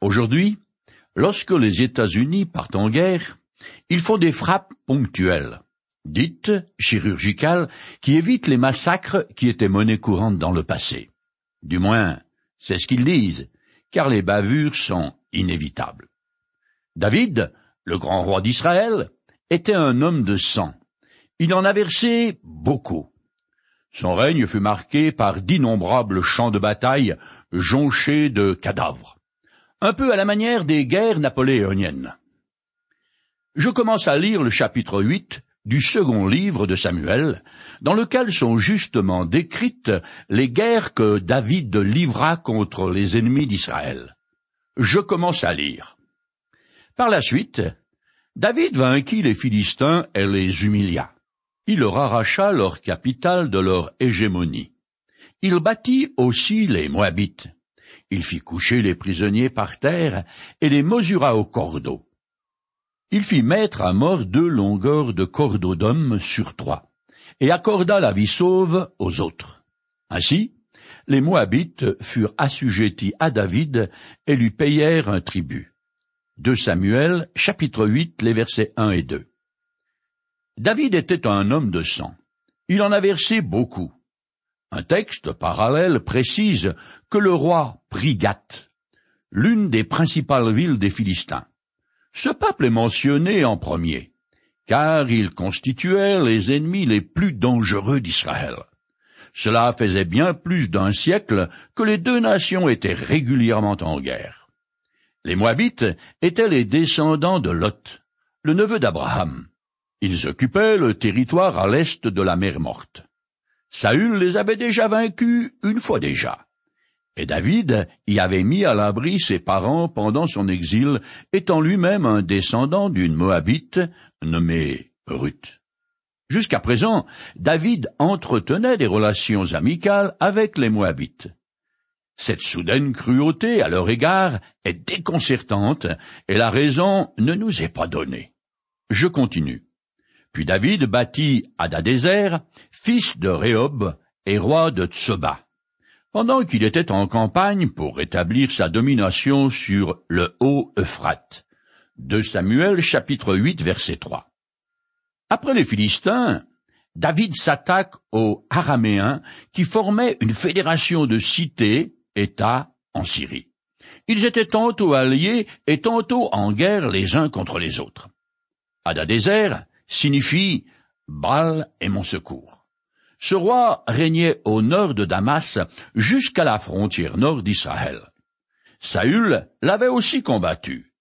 Aujourd'hui, lorsque les États-Unis partent en guerre, ils font des frappes ponctuelles, dites chirurgicales, qui évitent les massacres qui étaient monnaie courante dans le passé. Du moins, c'est ce qu'ils disent, car les bavures sont inévitables. David, le grand roi d'Israël, était un homme de sang. Il en a versé beaucoup. Son règne fut marqué par d'innombrables champs de bataille jonchés de cadavres, un peu à la manière des guerres napoléoniennes. Je commence à lire le chapitre 8 du second livre de Samuel, dans lequel sont justement décrites les guerres que David livra contre les ennemis d'Israël. Je commence à lire. Par la suite, David vainquit les Philistins et les humilia. Il leur arracha leur capitale de leur hégémonie. Il bâtit aussi les Moabites. Il fit coucher les prisonniers par terre et les mesura au cordeau. Il fit mettre à mort 2 longueurs de cordeaux d'hommes sur 3, et accorda la vie sauve aux autres. Ainsi, les Moabites furent assujettis à David et lui payèrent un tribut. 2 Samuel, chapitre 8, les versets 1 et 2. David était un homme de sang. Il en a versé beaucoup. Un texte parallèle précise que le roi prit Gath, l'une des principales villes des Philistins. Ce peuple est mentionné en premier, car il constituait les ennemis les plus dangereux d'Israël. Cela faisait bien plus d'un siècle que les 2 nations étaient régulièrement en guerre. Les Moabites étaient les descendants de Lot, le neveu d'Abraham. Ils occupaient le territoire à l'est de la mer Morte. Saül les avait déjà vaincus une fois déjà. Et David y avait mis à l'abri ses parents pendant son exil, étant lui-même un descendant d'une Moabite nommée Ruth. Jusqu'à présent, David entretenait des relations amicales avec les Moabites. Cette soudaine cruauté à leur égard est déconcertante, et la raison ne nous est pas donnée. Je continue. Puis David bâtit Hadadézère, fils de Réhob et roi de Tsoba, pendant qu'il était en campagne pour établir sa domination sur le haut Euphrate. 2 Samuel, chapitre 8, verset 3. Après les Philistins, David s'attaque aux Araméens qui formaient une fédération de cités, États, en Syrie. Ils étaient tantôt alliés et tantôt en guerre les uns contre les autres. Hadadézer signifie « Baal est mon secours ». Ce roi régnait au nord de Damas jusqu'à la frontière nord d'Israël. Saül l'avait aussi combattu.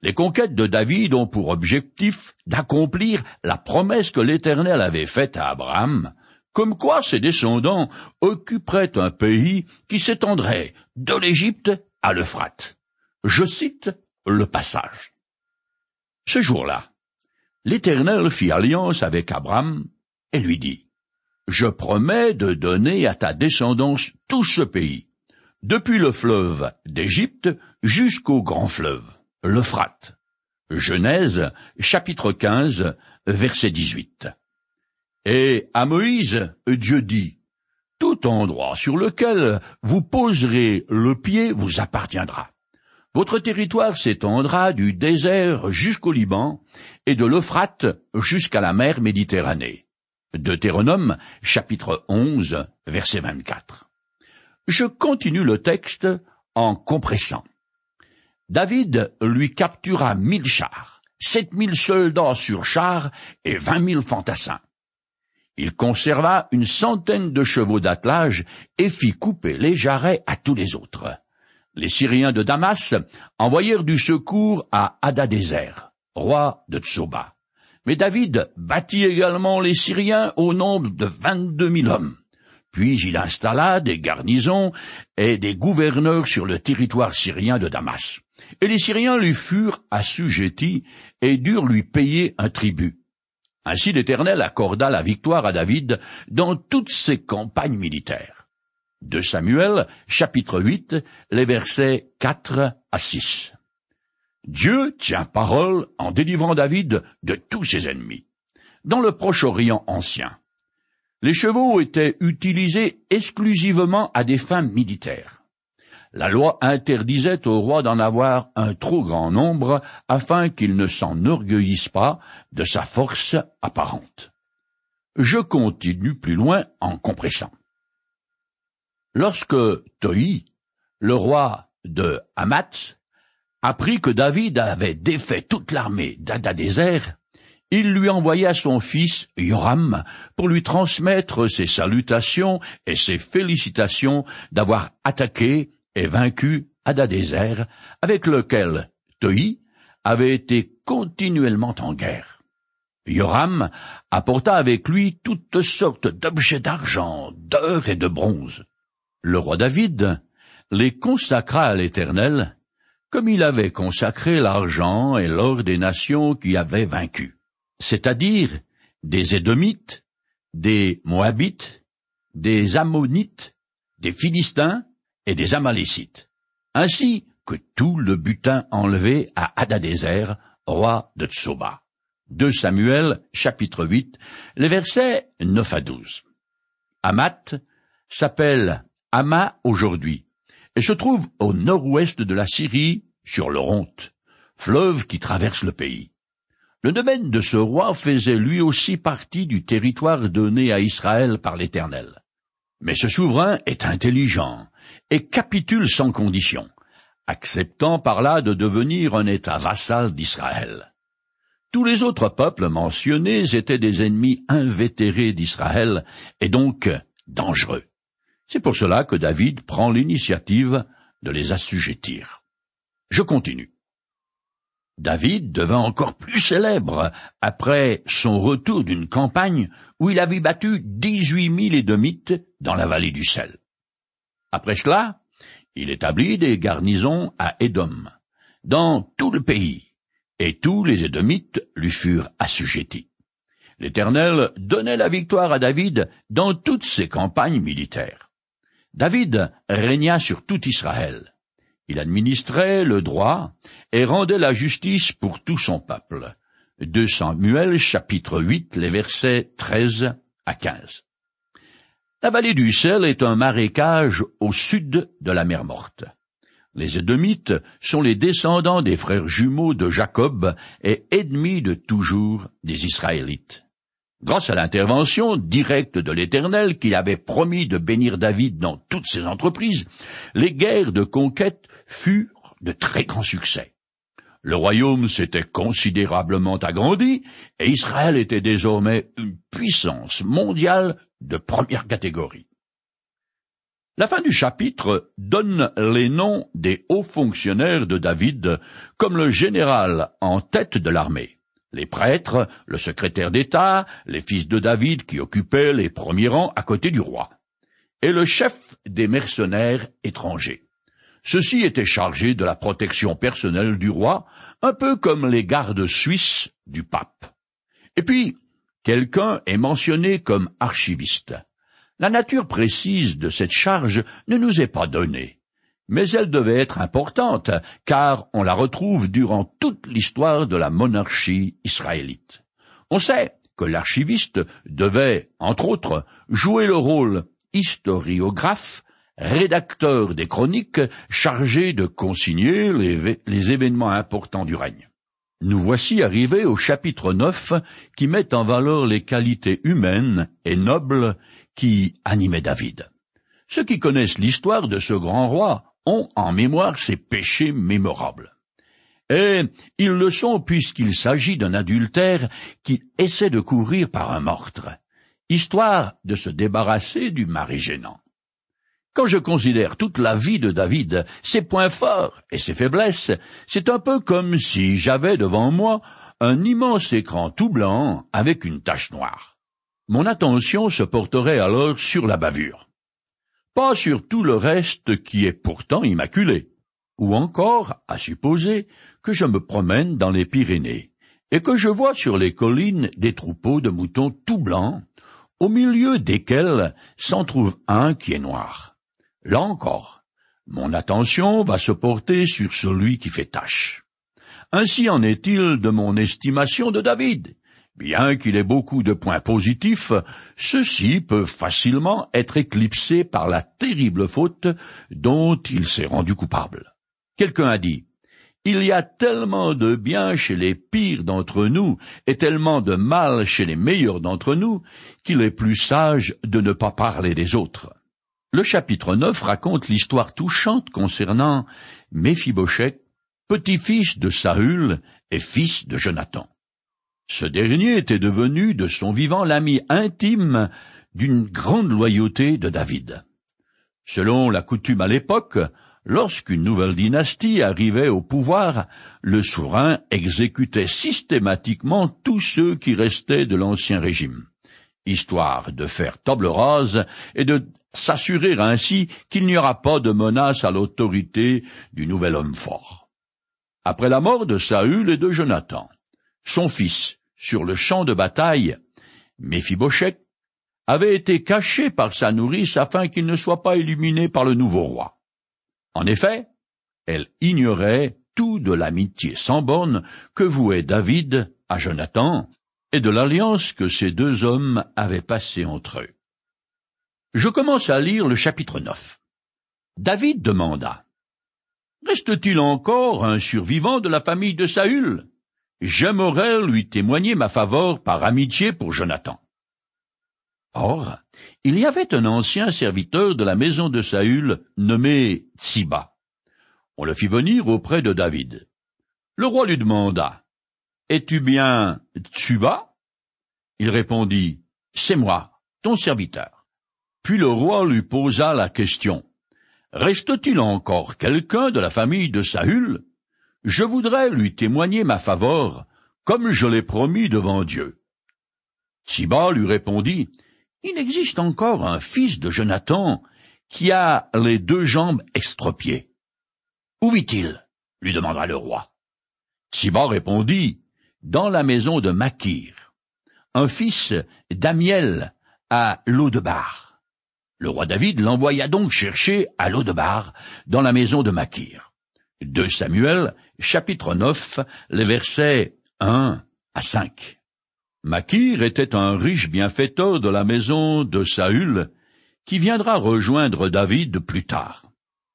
Les conquêtes de David ont pour objectif d'accomplir la promesse que l'Éternel avait faite à Abraham, comme quoi ses descendants occuperaient un pays qui s'étendrait de l'Égypte à l'Euphrate. Je cite le passage. Ce jour-là, l'Éternel fit alliance avec Abraham et lui dit: « Je promets de donner à ta descendance tout ce pays, depuis le fleuve d'Égypte jusqu'au grand fleuve, l'Euphrate. » Genèse, chapitre 15, verset 18. Et à Moïse, Dieu dit: « Tout endroit sur lequel vous poserez le pied vous appartiendra. Votre territoire s'étendra du désert jusqu'au Liban et de l'Euphrate jusqu'à la mer Méditerranée. » Deutéronome, chapitre 11, verset 24. Je continue le texte en compressant. David lui captura 1000 chars, 7000 soldats sur chars et 20 000 fantassins. Il conserva une centaine de chevaux d'attelage et fit couper les jarrets à tous les autres. Les Syriens de Damas envoyèrent du secours à Hadadézer, roi de Tsoba. Mais David bâtit également les Syriens au nombre de 22 000 hommes. Puis il installa des garnisons et des gouverneurs sur le territoire syrien de Damas. Et les Syriens lui furent assujettis et durent lui payer un tribut. Ainsi l'Éternel accorda la victoire à David dans toutes ses campagnes militaires. 2 Samuel, chapitre 8, les versets 4 à 6. Dieu tient parole en délivrant David de tous ses ennemis. Dans le Proche-Orient ancien, les chevaux étaient utilisés exclusivement à des fins militaires. La loi interdisait au roi d'en avoir un trop grand nombre, afin qu'il ne s'enorgueillisse pas de sa force apparente. Je continue plus loin en compressant. Lorsque Tohi, le roi de Hamath, apprit que David avait défait toute l'armée d'Hadadézère, il lui envoya son fils Yoram pour lui transmettre ses salutations et ses félicitations d'avoir attaqué et vaincu Hadadézère, avec lequel Tohi avait été continuellement en guerre. Yoram apporta avec lui toutes sortes d'objets d'argent, d'or et de bronze. Le roi David les consacra à l'Éternel, comme il avait consacré l'argent et l'or des nations qui avaient vaincu, c'est-à-dire des Édomites, des Moabites, des Ammonites, des Philistins et des Amalécites, ainsi que tout le butin enlevé à Hadadézer, roi de Tsoba. 2 Samuel, chapitre 8, les versets 9 à 12. Hamath s'appelle Hama aujourd'hui, et se trouve au nord-ouest de la Syrie, sur le Ronte, fleuve qui traverse le pays. Le domaine de ce roi faisait lui aussi partie du territoire donné à Israël par l'Éternel. Mais ce souverain est intelligent et capitule sans condition, acceptant par là de devenir un État vassal d'Israël. Tous les autres peuples mentionnés étaient des ennemis invétérés d'Israël et donc dangereux. C'est pour cela que David prend l'initiative de les assujettir. Je continue. David devint encore plus célèbre après son retour d'une campagne où il avait battu 18 000 Édomites dans la vallée du sel. Après cela, il établit des garnisons à Édom, dans tout le pays, et tous les Édomites lui furent assujettis. L'Éternel donnait la victoire à David dans toutes ses campagnes militaires. David régna sur tout Israël. Il administrait le droit et rendait la justice pour tout son peuple. 2 Samuel, chapitre 8, les versets 13 à 15. La vallée du sel est un marécage au sud de la mer Morte. Les Édomites sont les descendants des frères jumeaux de Jacob et ennemis de toujours des Israélites. Grâce à l'intervention directe de l'Éternel qui avait promis de bénir David dans toutes ses entreprises, les guerres de conquête furent de très grands succès. Le royaume s'était considérablement agrandi et Israël était désormais une puissance mondiale de première catégorie. La fin du chapitre donne les noms des hauts fonctionnaires de David, comme le général en tête de l'armée, les prêtres, le secrétaire d'État, les fils de David qui occupaient les premiers rangs à côté du roi, et le chef des mercenaires étrangers. Ceux-ci étaient chargés de la protection personnelle du roi, un peu comme les gardes suisses du pape. Et puis, quelqu'un est mentionné comme archiviste. La nature précise de cette charge ne nous est pas donnée, mais elle devait être importante, car on la retrouve durant toute l'histoire de la monarchie israélite. On sait que l'archiviste devait, entre autres, jouer le rôle historiographe, rédacteur des chroniques, chargé de consigner les événements importants du règne. Nous voici arrivés au chapitre 9, qui met en valeur les qualités humaines et nobles qui animaient David. Ceux qui connaissent l'histoire de ce grand roi ont en mémoire ses péchés mémorables. Et ils le sont puisqu'il s'agit d'un adultère qui essaie de courir par un meurtre, histoire de se débarrasser du mari gênant. Quand je considère toute la vie de David, ses points forts et ses faiblesses, c'est un peu comme si j'avais devant moi un immense écran tout blanc avec une tache noire. Mon attention se porterait alors sur la bavure, pas sur tout le reste qui est pourtant immaculé, ou encore à supposer que je me promène dans les Pyrénées et que je vois sur les collines des troupeaux de moutons tout blancs, au milieu desquels s'en trouve un qui est noir. Là encore, mon attention va se porter sur celui qui fait tache. Ainsi en est-il de mon estimation de David. Bien qu'il ait beaucoup de points positifs, ceux-ci peuvent facilement être éclipsés par la terrible faute dont il s'est rendu coupable. Quelqu'un a dit « Il y a tellement de bien chez les pires d'entre nous et tellement de mal chez les meilleurs d'entre nous qu'il est plus sage de ne pas parler des autres. » Le chapitre 9 raconte l'histoire touchante concernant Méphibosheth, petit-fils de Saül et fils de Jonathan. Ce dernier était devenu de son vivant l'ami intime d'une grande loyauté de David. Selon la coutume à l'époque, lorsqu'une nouvelle dynastie arrivait au pouvoir, le souverain exécutait systématiquement tous ceux qui restaient de l'ancien régime, histoire de faire table rase et de s'assurer ainsi qu'il n'y aura pas de menace à l'autorité du nouvel homme fort. Après la mort de Saül et de Jonathan, son fils, sur le champ de bataille, Méphibosheth, avait été caché par sa nourrice afin qu'il ne soit pas illuminé par le nouveau roi. En effet, elle ignorait tout de l'amitié sans borne que vouait David à Jonathan et de l'alliance que ces deux hommes avaient passée entre eux. Je commence à lire le chapitre 9. David demanda « Reste-t-il encore un survivant de la famille de Saül? J'aimerais lui témoigner ma faveur par amitié pour Jonathan. » Or, il y avait un ancien serviteur de la maison de Saül nommé Tsiba. On le fit venir auprès de David. Le roi lui demanda « Es-tu bien Tsoba ?» Il répondit « C'est moi, ton serviteur. » Puis le roi lui posa la question « Reste-t-il encore quelqu'un de la famille de Saül ? Je voudrais lui témoigner ma faveur, comme je l'ai promis devant Dieu. » Tsiba lui répondit « Il existe encore un fils de Jonathan qui a les deux jambes extropiées. »« Où vit-il » lui demanda le roi. Tsiba répondit « Dans la maison de Maquir, un fils d'Amiel à Lodebar. » Le roi David l'envoya donc chercher à Lodebar, dans la maison de Maquir. 2 Samuel, chapitre 9, les versets 1 à 5. Maquir était un riche bienfaiteur de la maison de Saül, qui viendra rejoindre David plus tard.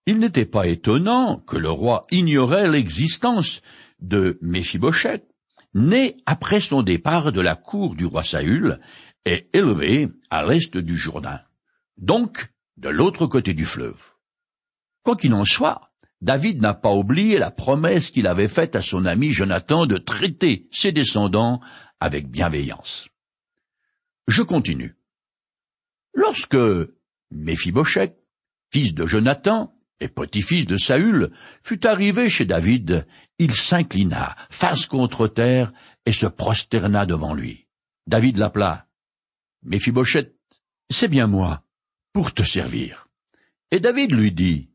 Il n'était pas étonnant que le roi ignorait l'existence de Méphibosheth, né après son départ de la cour du roi Saül et élevé à l'est du Jourdain, donc de l'autre côté du fleuve. Quoi qu'il en soit, David n'a pas oublié la promesse qu'il avait faite à son ami Jonathan de traiter ses descendants avec bienveillance. Je continue. Lorsque Méphibosheth, fils de Jonathan et petit-fils de Saül, fut arrivé chez David, il s'inclina, face contre terre, et se prosterna devant lui. David l'appela. « Méphibosheth, c'est bien moi, pour te servir. » Et David lui dit,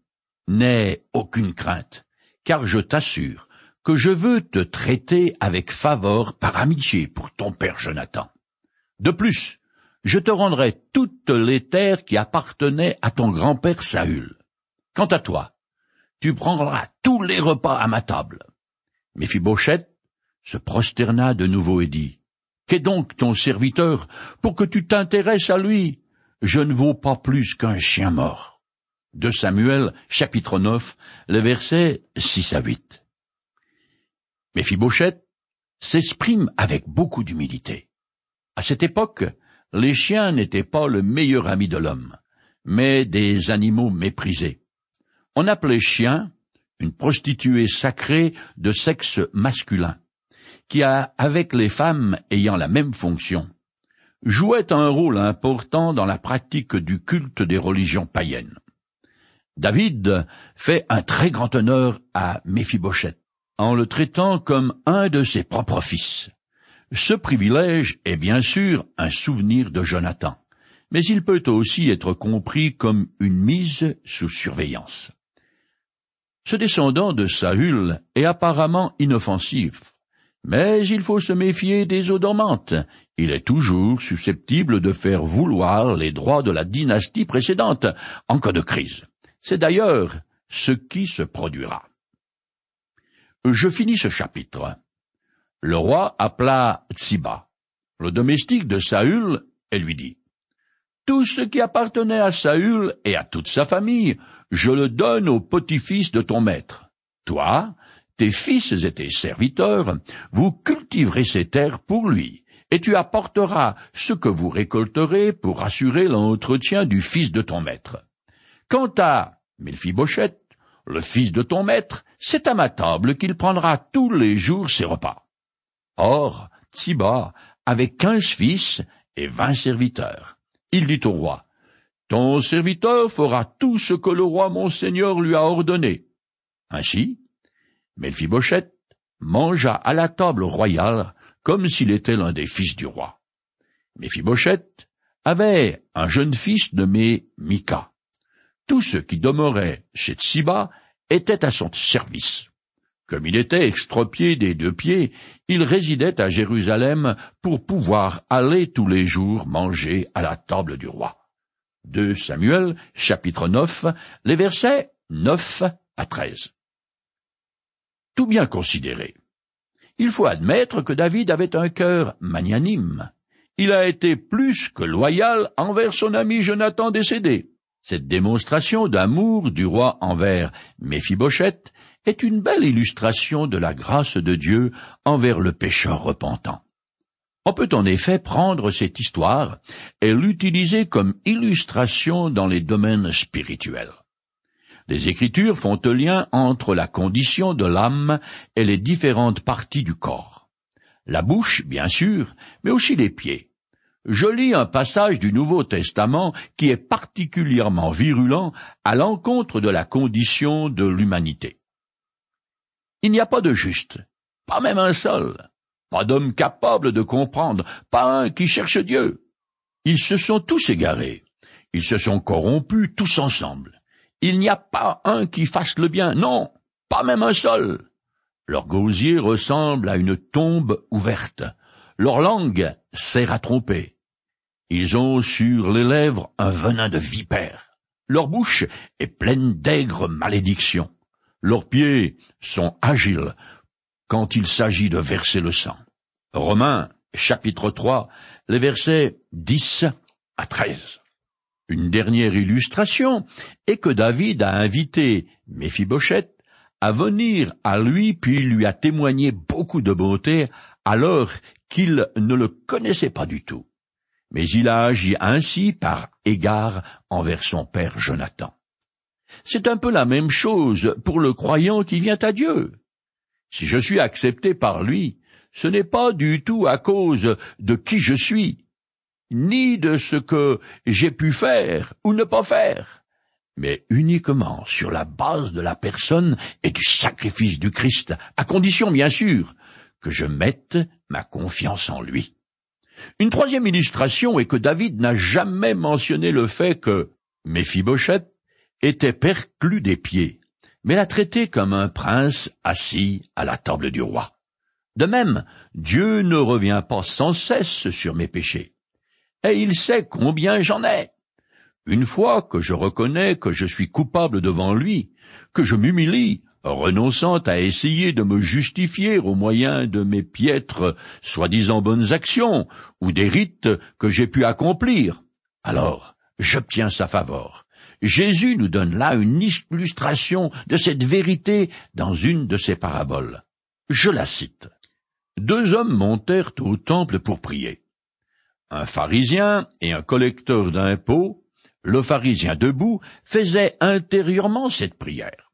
n'aie aucune crainte, car je t'assure que je veux te traiter avec faveur par amitié pour ton père Jonathan. De plus, je te rendrai toutes les terres qui appartenaient à ton grand-père Saül. Quant à toi, tu prendras tous les repas à ma table. » Méphibosheth se prosterna de nouveau et dit, « Qu'est donc ton serviteur pour que tu t'intéresses à lui? Je ne vaux pas plus qu'un chien mort. » 2 Samuel, chapitre 9, les versets 6 à 8. Méphibosheth s'exprime avec beaucoup d'humilité. À cette époque, les chiens n'étaient pas le meilleur ami de l'homme, mais des animaux méprisés. On appelait chien une prostituée sacrée de sexe masculin, qui a, avec les femmes ayant la même fonction, jouait un rôle important dans la pratique du culte des religions païennes. David fait un très grand honneur à Méphibosheth, en le traitant comme un de ses propres fils. Ce privilège est bien sûr un souvenir de Jonathan, mais il peut aussi être compris comme une mise sous surveillance. Ce descendant de Saül est apparemment inoffensif, mais il faut se méfier des eaux dormantes. Il est toujours susceptible de faire vouloir les droits de la dynastie précédente en cas de crise. C'est d'ailleurs ce qui se produira. Je finis ce chapitre. Le roi appela Tsiba, le domestique de Saül, et lui dit, « Tout ce qui appartenait à Saül et à toute sa famille, je le donne au petit-fils de ton maître. Toi, tes fils et tes serviteurs, vous cultiverez ces terres pour lui, et tu apporteras ce que vous récolterez pour assurer l'entretien du fils de ton maître. Quant à Méphibosheth, le fils de ton maître, c'est à ma table qu'il prendra tous les jours ses repas. » Or, Tsiba avait 15 fils et 20 serviteurs. Il dit au roi, « Ton serviteur fera tout ce que le roi mon seigneur lui a ordonné. » Ainsi, Méphibosheth mangea à la table royale comme s'il était l'un des fils du roi. Méphibosheth avait un jeune fils nommé Mika. Tous ceux qui demeuraient chez Tsiba étaient à son service. Comme il était extropié des 2 pieds, il résidait à Jérusalem pour pouvoir aller tous les jours manger à la table du roi. 2 Samuel, chapitre 9, les versets 9 à 13. Tout bien considéré, il faut admettre que David avait un cœur magnanime. Il a été plus que loyal envers son ami Jonathan décédé. Cette démonstration d'amour du roi envers Méphibosheth est une belle illustration de la grâce de Dieu envers le pécheur repentant. On peut en effet prendre cette histoire et l'utiliser comme illustration dans les domaines spirituels. Les Écritures font un lien entre la condition de l'âme et les différentes parties du corps. La bouche, bien sûr, mais aussi les pieds. Je lis un passage du Nouveau Testament qui est particulièrement virulent à l'encontre de la condition de l'humanité. Il n'y a pas de juste, pas même un seul, pas d'homme capable de comprendre, pas un qui cherche Dieu. Ils se sont tous égarés, ils se sont corrompus tous ensemble. Il n'y a pas un qui fasse le bien, non, pas même un seul. Leur gosier ressemble à une tombe ouverte. Leur langue sert à tromper. Ils ont sur les lèvres un venin de vipère. Leur bouche est pleine d'aigres malédictions. Leurs pieds sont agiles quand il s'agit de verser le sang. Romains, chapitre 3, les versets 10 à 13. Une dernière illustration est que David a invité Méphibosheth à venir à lui, puis lui a témoigné beaucoup de beauté alors qu'il ne le connaissait pas du tout, mais il a agi ainsi par égard envers son père Jonathan. C'est un peu la même chose pour le croyant qui vient à Dieu. Si je suis accepté par lui, ce n'est pas du tout à cause de qui je suis, ni de ce que j'ai pu faire ou ne pas faire, mais uniquement sur la base de la personne et du sacrifice du Christ, à condition, bien sûr, que je mette ma confiance en lui. Une troisième illustration est que David n'a jamais mentionné le fait que Méphibosheth était perclus des pieds, mais l'a traité comme un prince assis à la table du roi. De même, Dieu ne revient pas sans cesse sur mes péchés, et il sait combien j'en ai. Une fois que je reconnais que je suis coupable devant lui, que je m'humilie, renonçant à essayer de me justifier au moyen de mes piètres, soi-disant bonnes actions, ou des rites que j'ai pu accomplir, alors j'obtiens sa faveur. Jésus nous donne là une illustration de cette vérité dans une de ses paraboles. Je la cite. 2 hommes montèrent au temple pour prier. Un pharisien et un collecteur d'impôts, le pharisien debout, faisait intérieurement cette prière.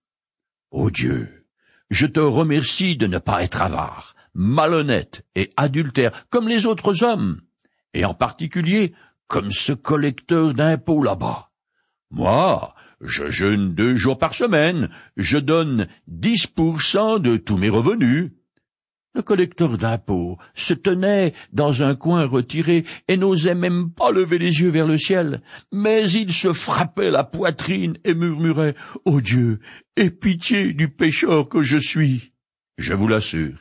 « Ô Dieu, je te remercie de ne pas être avare, malhonnête et adultère, comme les autres hommes, et en particulier comme ce collecteur d'impôts là-bas. Moi, je jeûne 2 jours par semaine, je donne 10% de tous mes revenus. » Le collecteur d'impôts se tenait dans un coin retiré et n'osait même pas lever les yeux vers le ciel, mais il se frappait la poitrine et murmurait « Ô Dieu, aie pitié du pécheur que je suis !» Je vous l'assure,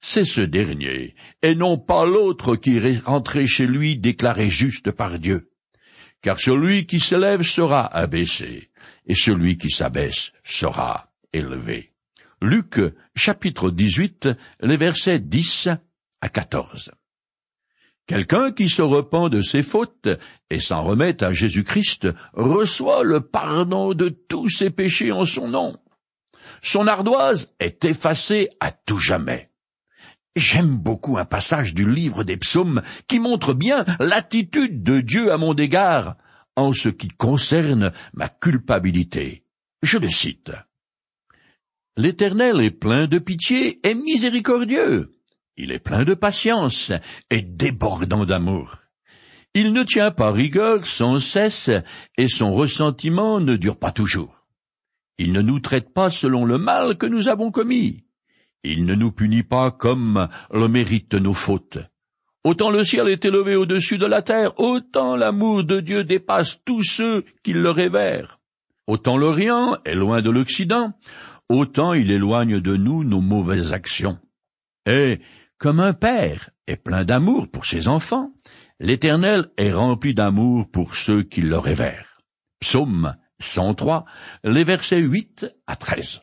c'est ce dernier, et non pas l'autre qui rentrait chez lui déclaré juste par Dieu. Car celui qui s'élève sera abaissé, et celui qui s'abaisse sera élevé. Luc, chapitre 18, les versets 10 à 14. Quelqu'un qui se repent de ses fautes et s'en remet à Jésus-Christ reçoit le pardon de tous ses péchés en son nom. Son ardoise est effacée à tout jamais. J'aime beaucoup un passage du livre des Psaumes qui montre bien l'attitude de Dieu à mon égard en ce qui concerne ma culpabilité. Je le cite. « L'Éternel est plein de pitié et miséricordieux. Il est plein de patience et débordant d'amour. Il ne tient pas rigueur sans cesse et son ressentiment ne dure pas toujours. Il ne nous traite pas selon le mal que nous avons commis. Il ne nous punit pas comme le mérite nos fautes. Autant le ciel est élevé au-dessus de la terre, autant l'amour de Dieu dépasse tous ceux qui le révèrent. Autant l'Orient est loin de l'Occident, autant il éloigne de nous nos mauvaises actions. Et, comme un père est plein d'amour pour ses enfants, l'Éternel est rempli d'amour pour ceux qui le révèrent. » Psaume 103, les versets 8 à 13.